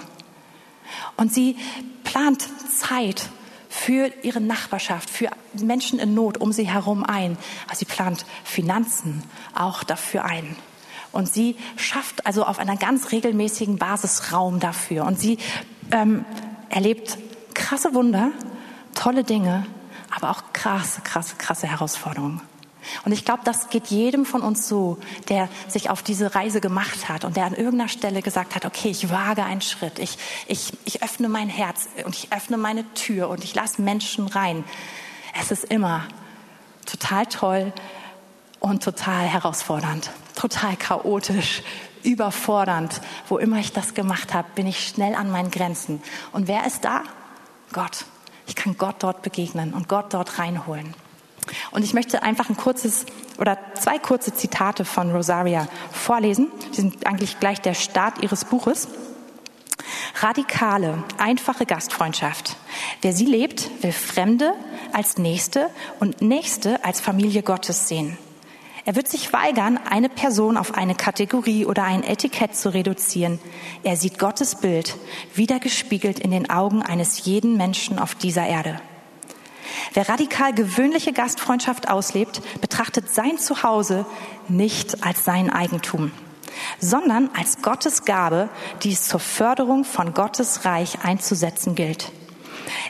Und sie plant Zeit für ihre Nachbarschaft, für Menschen in Not um sie herum ein. Also sie plant Finanzen auch dafür ein. Und sie schafft also auf einer ganz regelmäßigen Basis Raum dafür. Und sie ähm, erlebt krasse Wunder, tolle Dinge, aber auch krasse, krasse, krasse Herausforderungen. Und ich glaube, das geht jedem von uns so, der sich auf diese Reise gemacht hat und der an irgendeiner Stelle gesagt hat, okay, ich wage einen Schritt, ich, ich, ich öffne mein Herz und ich öffne meine Tür und ich lasse Menschen rein. Es ist immer total toll und total herausfordernd, total chaotisch, überfordernd. Wo immer ich das gemacht habe, bin ich schnell an meinen Grenzen. Und wer ist da? Gott. Ich kann Gott dort begegnen und Gott dort reinholen. Und ich möchte einfach ein kurzes oder zwei kurze Zitate von Rosaria vorlesen. Die sind eigentlich gleich der Start ihres Buches. Radikale, einfache Gastfreundschaft. Wer sie lebt, will Fremde als Nächste und Nächste als Familie Gottes sehen. Er wird sich weigern, eine Person auf eine Kategorie oder ein Etikett zu reduzieren. Er sieht Gottes Bild, wiedergespiegelt in den Augen eines jeden Menschen auf dieser Erde. Wer radikal gewöhnliche Gastfreundschaft auslebt, betrachtet sein Zuhause nicht als sein Eigentum, sondern als Gottes Gabe, die es zur Förderung von Gottes Reich einzusetzen gilt.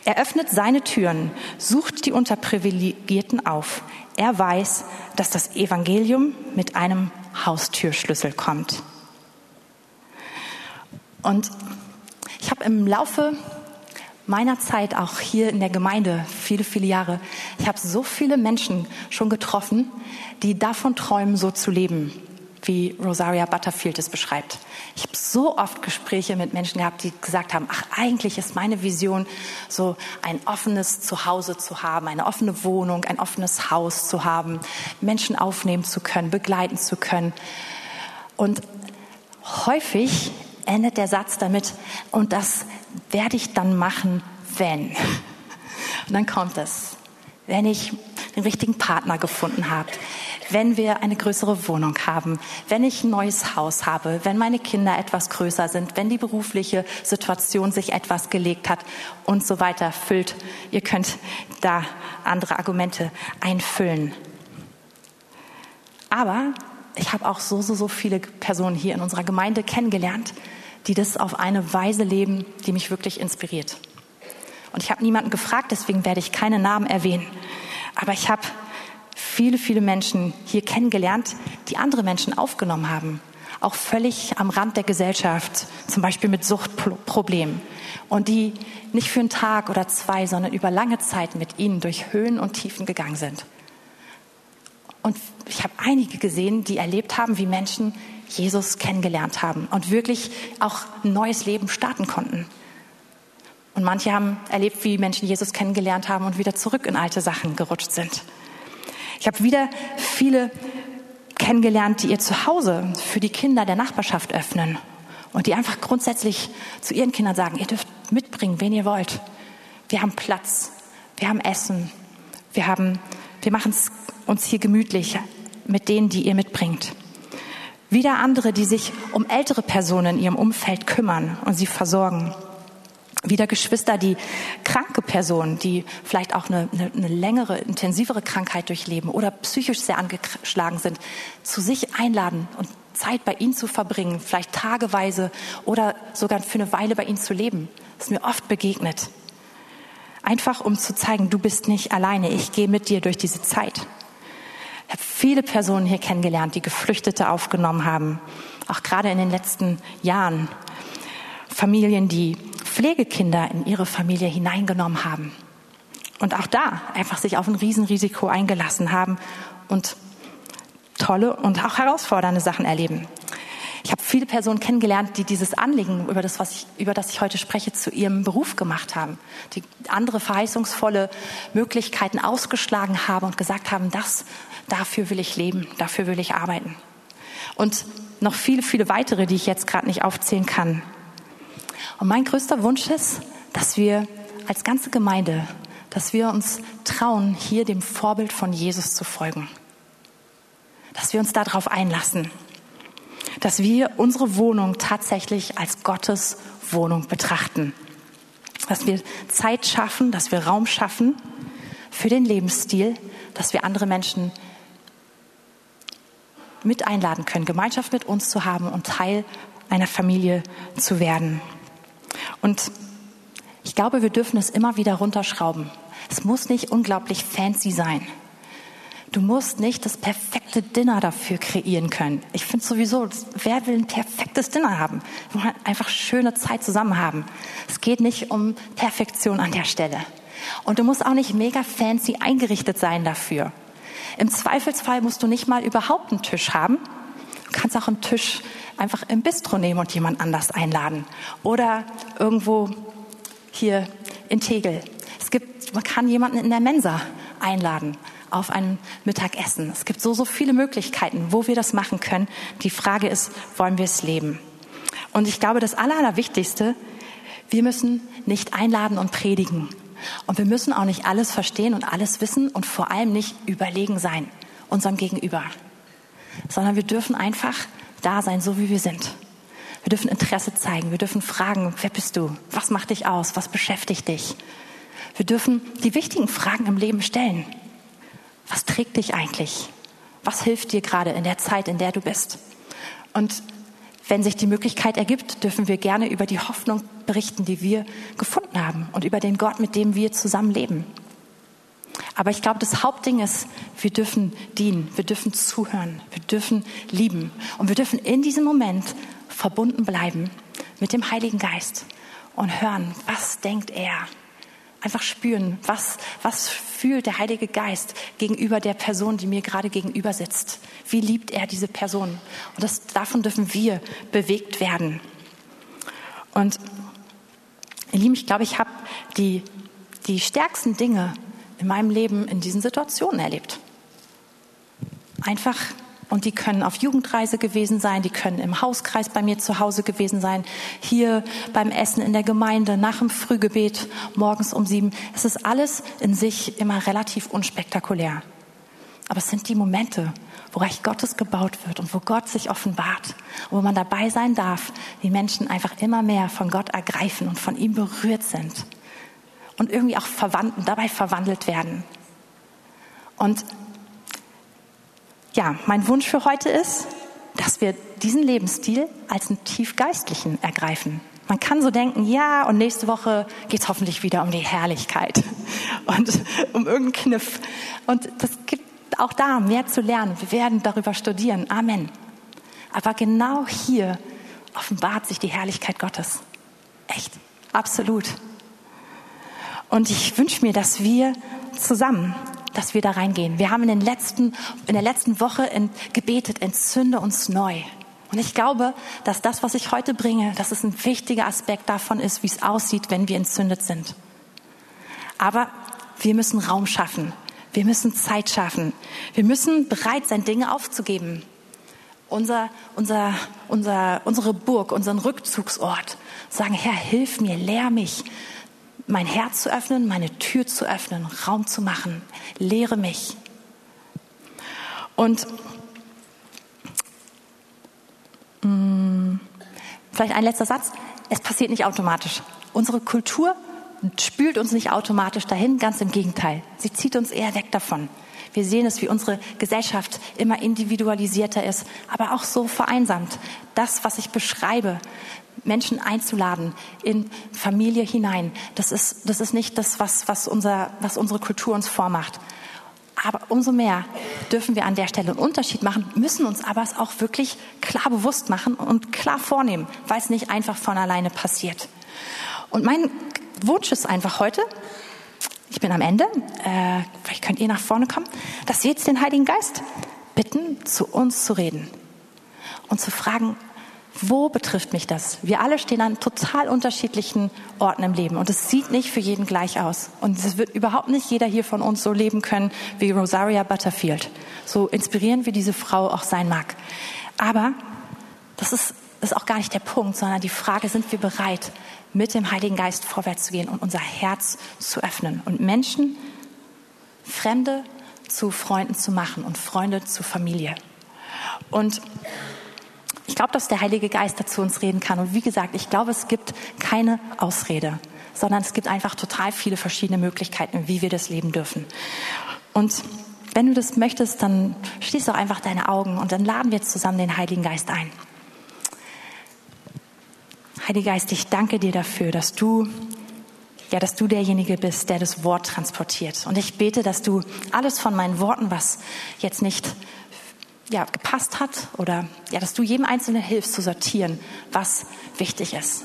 Er öffnet seine Türen, sucht die Unterprivilegierten auf. Er weiß, dass das Evangelium mit einem Haustürschlüssel kommt. Und ich habe im Laufe meiner Zeit auch hier in der Gemeinde, viele, viele Jahre. Ich habe so viele Menschen schon getroffen, die davon träumen, so zu leben, wie Rosaria Butterfield es beschreibt. Ich habe so oft Gespräche mit Menschen gehabt, die gesagt haben, ach, eigentlich ist meine Vision, so ein offenes Zuhause zu haben, eine offene Wohnung, ein offenes Haus zu haben, Menschen aufnehmen zu können, begleiten zu können. Und häufig endet der Satz damit, und das werde ich dann machen, wenn. Und dann kommt es, wenn ich den richtigen Partner gefunden habe, wenn wir eine größere Wohnung haben, wenn ich ein neues Haus habe, wenn meine Kinder etwas größer sind, wenn die berufliche Situation sich etwas gelegt hat und so weiter, füllt. Ihr könnt da andere Argumente einfüllen. Aber ich habe auch so, so, so viele Personen hier in unserer Gemeinde kennengelernt, die das auf eine Weise leben, die mich wirklich inspiriert. Und ich habe niemanden gefragt, deswegen werde ich keine Namen erwähnen. Aber ich habe viele, viele Menschen hier kennengelernt, die andere Menschen aufgenommen haben. Auch völlig am Rand der Gesellschaft, zum Beispiel mit Suchtproblemen. Und die nicht für einen Tag oder zwei, sondern über lange Zeit mit ihnen durch Höhen und Tiefen gegangen sind. Und ich habe einige gesehen, die erlebt haben, wie Menschen Jesus kennengelernt haben und wirklich auch ein neues Leben starten konnten. Und manche haben erlebt, wie Menschen Jesus kennengelernt haben und wieder zurück in alte Sachen gerutscht sind. Ich habe wieder viele kennengelernt, die ihr Zuhause für die Kinder der Nachbarschaft öffnen und die einfach grundsätzlich zu ihren Kindern sagen, ihr dürft mitbringen, wen ihr wollt. Wir haben Platz, wir haben Essen, wir haben, wir machen es uns hier gemütlich mit denen, die ihr mitbringt. Wieder andere, die sich um ältere Personen in ihrem Umfeld kümmern und sie versorgen. Wieder Geschwister, die kranke Personen, die vielleicht auch eine, eine, eine längere, intensivere Krankheit durchleben oder psychisch sehr angeschlagen sind, zu sich einladen und Zeit bei ihnen zu verbringen, vielleicht tageweise oder sogar für eine Weile bei ihnen zu leben. Das ist mir oft begegnet. Einfach, um zu zeigen, du bist nicht alleine, ich gehe mit dir durch diese Zeit. Ich habe viele Personen hier kennengelernt, die Geflüchtete aufgenommen haben, auch gerade in den letzten Jahren. Familien, die Pflegekinder in ihre Familie hineingenommen haben und auch da einfach sich auf ein Riesenrisiko eingelassen haben und tolle und auch herausfordernde Sachen erleben. Ich habe viele Personen kennengelernt, die dieses Anliegen, über das, was ich, über das ich heute spreche, zu ihrem Beruf gemacht haben, die andere verheißungsvolle Möglichkeiten ausgeschlagen haben und gesagt haben, das, dafür will ich leben, dafür will ich arbeiten. Und noch viele, viele weitere, die ich jetzt gerade nicht aufzählen kann. Und mein größter Wunsch ist, dass wir als ganze Gemeinde, dass wir uns trauen, hier dem Vorbild von Jesus zu folgen. Dass wir uns darauf einlassen. Dass wir unsere Wohnung tatsächlich als Gottes Wohnung betrachten. Dass wir Zeit schaffen, dass wir Raum schaffen für den Lebensstil, dass wir andere Menschen mit einladen können, Gemeinschaft mit uns zu haben und Teil einer Familie zu werden. Und ich glaube, wir dürfen es immer wieder runterschrauben. Es muss nicht unglaublich fancy sein. Du musst nicht das perfekte Dinner dafür kreieren können. Ich finde sowieso, wer will ein perfektes Dinner haben? Wir wollen einfach schöne Zeit zusammen haben. Es geht nicht um Perfektion an der Stelle. Und du musst auch nicht mega fancy eingerichtet sein dafür. Im Zweifelsfall musst du nicht mal überhaupt einen Tisch haben. Du kannst auch einen Tisch einfach im Bistro nehmen und jemand anders einladen. Oder irgendwo hier in Tegel. Es gibt, man kann jemanden in der Mensa einladen auf ein Mittagessen. Es gibt so, so viele Möglichkeiten, wo wir das machen können. Die Frage ist, wollen wir es leben? Und ich glaube, das Aller, Allerwichtigste, wir müssen nicht einladen und predigen. Und wir müssen auch nicht alles verstehen und alles wissen und vor allem nicht überlegen sein, unserem Gegenüber. Sondern wir dürfen einfach da sein, so wie wir sind. Wir dürfen Interesse zeigen, wir dürfen fragen, wer bist du? Was macht dich aus? Was beschäftigt dich? Wir dürfen die wichtigen Fragen im Leben stellen. Was trägt dich eigentlich? Was hilft dir gerade in der Zeit, in der du bist? Und wenn sich die Möglichkeit ergibt, dürfen wir gerne über die Hoffnung berichten, die wir gefunden haben und über den Gott, mit dem wir zusammen leben. Aber ich glaube, das Hauptding ist, wir dürfen dienen, wir dürfen zuhören, wir dürfen lieben. Und wir dürfen in diesem Moment verbunden bleiben mit dem Heiligen Geist und hören, was denkt er? Einfach spüren, was, was fühlt der Heilige Geist gegenüber der Person, die mir gerade gegenüber sitzt? Wie liebt er diese Person? Und das, davon dürfen wir bewegt werden. Und ihr Lieben, ich glaube, ich habe die, die stärksten Dinge in meinem Leben in diesen Situationen erlebt. Einfach, und die können auf Jugendreise gewesen sein, die können im Hauskreis bei mir zu Hause gewesen sein, hier beim Essen in der Gemeinde, nach dem Frühgebet, morgens um sieben. Es ist alles in sich immer relativ unspektakulär. Aber es sind die Momente, wo Reich Gottes gebaut wird und wo Gott sich offenbart, wo man dabei sein darf, wie Menschen einfach immer mehr von Gott ergreifen und von ihm berührt sind. Und irgendwie auch verwandelt, dabei verwandelt werden. Und ja, mein Wunsch für heute ist, dass wir diesen Lebensstil als einen tiefgeistlichen ergreifen. Man kann so denken, ja, und nächste Woche geht es hoffentlich wieder um die Herrlichkeit und um irgendeinen Kniff. Und das gibt auch da mehr zu lernen. Wir werden darüber studieren. Amen. Aber genau hier offenbart sich die Herrlichkeit Gottes. Echt, absolut. Und ich wünsche mir, dass wir zusammen, dass wir da reingehen. Wir haben in, den letzten, in der letzten Woche in, gebetet, entzünde uns neu. Und ich glaube, dass das, was ich heute bringe, dass es ein wichtiger Aspekt davon ist, wie es aussieht, wenn wir entzündet sind. Aber wir müssen Raum schaffen. Wir müssen Zeit schaffen. Wir müssen bereit sein, Dinge aufzugeben. Unser, unser, unser, unsere Burg, unseren Rückzugsort. Sagen, Herr, hilf mir, lehr mich, mein Herz zu öffnen, meine Tür zu öffnen, Raum zu machen. Lehre mich. Und vielleicht ein letzter Satz. Es passiert nicht automatisch. Unsere Kultur spült uns nicht automatisch dahin, ganz im Gegenteil. Sie zieht uns eher weg davon. Wir sehen es, wie unsere Gesellschaft immer individualisierter ist, aber auch so vereinsamt. Das, was ich beschreibe, Menschen einzuladen in Familie hinein, das ist, das ist nicht das, was, was, unser, was unsere Kultur uns vormacht. Aber umso mehr dürfen wir an der Stelle einen Unterschied machen, müssen uns aber es auch wirklich klar bewusst machen und klar vornehmen, weil es nicht einfach von alleine passiert. Und mein Wunsch ist einfach heute, ich bin am Ende, äh, vielleicht könnt ihr nach vorne kommen, dass wir jetzt den Heiligen Geist bitten, zu uns zu reden und zu fragen, wo betrifft mich das? Wir alle stehen an total unterschiedlichen Orten im Leben und es sieht nicht für jeden gleich aus. Und es wird überhaupt nicht jeder hier von uns so leben können wie Rosaria Butterfield. So inspirierend wie diese Frau auch sein mag. Aber das ist, ist auch gar nicht der Punkt, sondern die Frage, sind wir bereit, mit dem Heiligen Geist vorwärts zu gehen und unser Herz zu öffnen und Menschen, Fremde zu Freunden zu machen und Freunde zu Familie. Und ich glaube, dass der Heilige Geist dazu uns reden kann. Und wie gesagt, ich glaube, es gibt keine Ausrede, sondern es gibt einfach total viele verschiedene Möglichkeiten, wie wir das leben dürfen. Und wenn du das möchtest, dann schließ doch einfach deine Augen und dann laden wir jetzt zusammen den Heiligen Geist ein. Heiliger Geist, ich danke dir dafür, dass du, ja, dass du derjenige bist, der das Wort transportiert. Und ich bete, dass du alles von meinen Worten, was jetzt nicht ja, gepasst hat oder ja, dass du jedem Einzelnen hilfst zu sortieren, was wichtig ist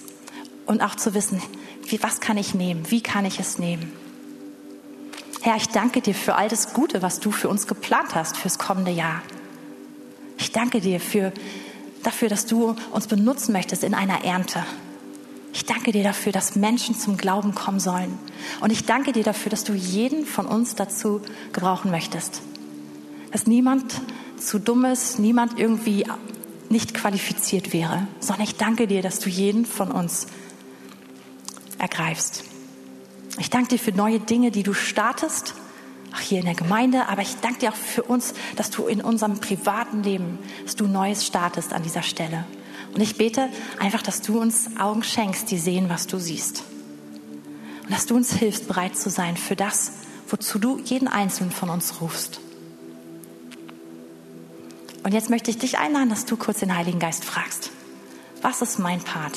und auch zu wissen, wie, was kann ich nehmen, wie kann ich es nehmen. Herr, ich danke dir für all das Gute, was du für uns geplant hast fürs kommende Jahr. Ich danke dir für dafür, dass du uns benutzen möchtest in einer Ernte. Ich danke dir dafür, dass Menschen zum Glauben kommen sollen. Und ich danke dir dafür, dass du jeden von uns dazu gebrauchen möchtest. Dass niemand zu dumm ist, niemand irgendwie nicht qualifiziert wäre, sondern ich danke dir, dass du jeden von uns ergreifst. Ich danke dir für neue Dinge, die du startest, auch hier in der Gemeinde, aber ich danke dir auch für uns, dass du in unserem privaten Leben, dass du Neues startest an dieser Stelle. Und ich bete einfach, dass du uns Augen schenkst, die sehen, was du siehst. Und dass du uns hilfst, bereit zu sein für das, wozu du jeden Einzelnen von uns rufst. Und jetzt möchte ich dich einladen, dass du kurz den Heiligen Geist fragst. Was ist mein Part?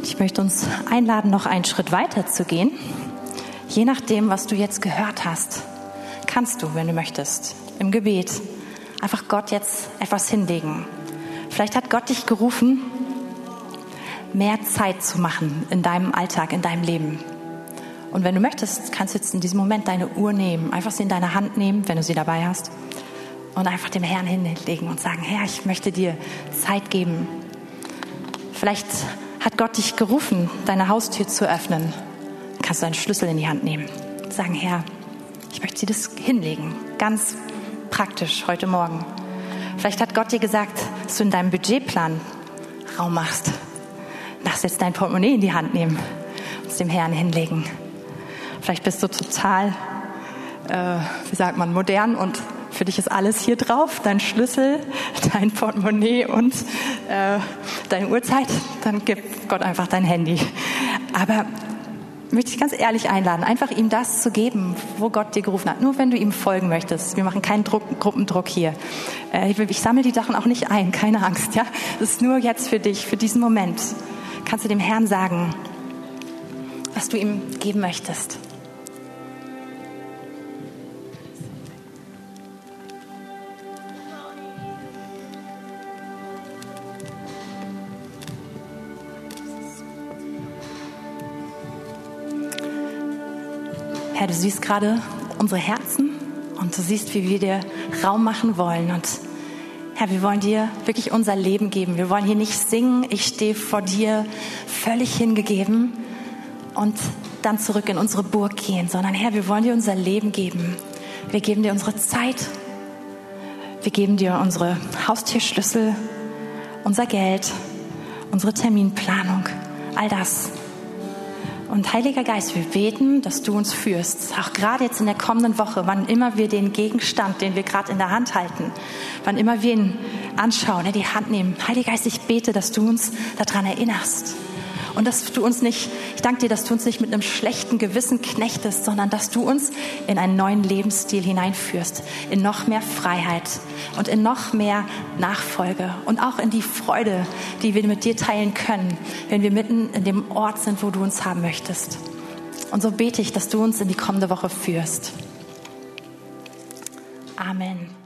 Ich möchte uns einladen, noch einen Schritt weiter zu gehen. Je nachdem, was du jetzt gehört hast, kannst du, wenn du möchtest, im Gebet einfach Gott jetzt etwas hinlegen. Vielleicht hat Gott dich gerufen, mehr Zeit zu machen in deinem Alltag, in deinem Leben. Und wenn du möchtest, kannst du jetzt in diesem Moment deine Uhr nehmen, einfach sie in deine Hand nehmen, wenn du sie dabei hast, und einfach dem Herrn hinlegen und sagen, Herr, ich möchte dir Zeit geben. Vielleicht hat Gott dich gerufen, deine Haustür zu öffnen. Dann kannst du einen Schlüssel in die Hand nehmen und sagen, Herr, ich möchte dir das hinlegen. Ganz praktisch heute Morgen. Vielleicht hat Gott dir gesagt, dass du in deinem Budgetplan Raum machst. Darfst jetzt dein Portemonnaie in die Hand nehmen und es dem Herrn hinlegen. Vielleicht bist du total, äh, wie sagt man, modern und für dich ist alles hier drauf, dein Schlüssel, dein Portemonnaie und äh, deine Uhrzeit, dann gib Gott einfach dein Handy. Aber möchte ich ganz ehrlich einladen, einfach ihm das zu geben, wo Gott dir gerufen hat, nur wenn du ihm folgen möchtest. Wir machen keinen Druck, Gruppendruck hier. Äh, ich, ich sammle die Sachen auch nicht ein, keine Angst. Ja, das ist nur jetzt für dich, für diesen Moment. kannst du dem Herrn sagen, was du ihm geben möchtest. Herr, du siehst gerade unsere Herzen und du siehst, wie wir dir Raum machen wollen. Und Herr, wir wollen dir wirklich unser Leben geben. Wir wollen hier nicht singen, ich stehe vor dir völlig hingegeben und dann zurück in unsere Burg gehen, sondern Herr, wir wollen dir unser Leben geben. Wir geben dir unsere Zeit, wir geben dir unsere Haustürschlüssel, unser Geld, unsere Terminplanung, all das. Und Heiliger Geist, wir beten, dass du uns führst, auch gerade jetzt in der kommenden Woche, wann immer wir den Gegenstand, den wir gerade in der Hand halten, wann immer wir ihn anschauen, in die Hand nehmen. Heiliger Geist, ich bete, dass du uns daran erinnerst und dass du uns nicht, ich danke dir, dass du uns nicht mit einem schlechten Gewissen knechtest, sondern dass du uns in einen neuen Lebensstil hineinführst, in noch mehr Freiheit und in noch mehr Nachfolge und auch in die Freude, die wir mit dir teilen können, wenn wir mitten in dem Ort sind, wo du uns haben möchtest. Und so bete ich, dass du uns in die kommende Woche führst. Amen.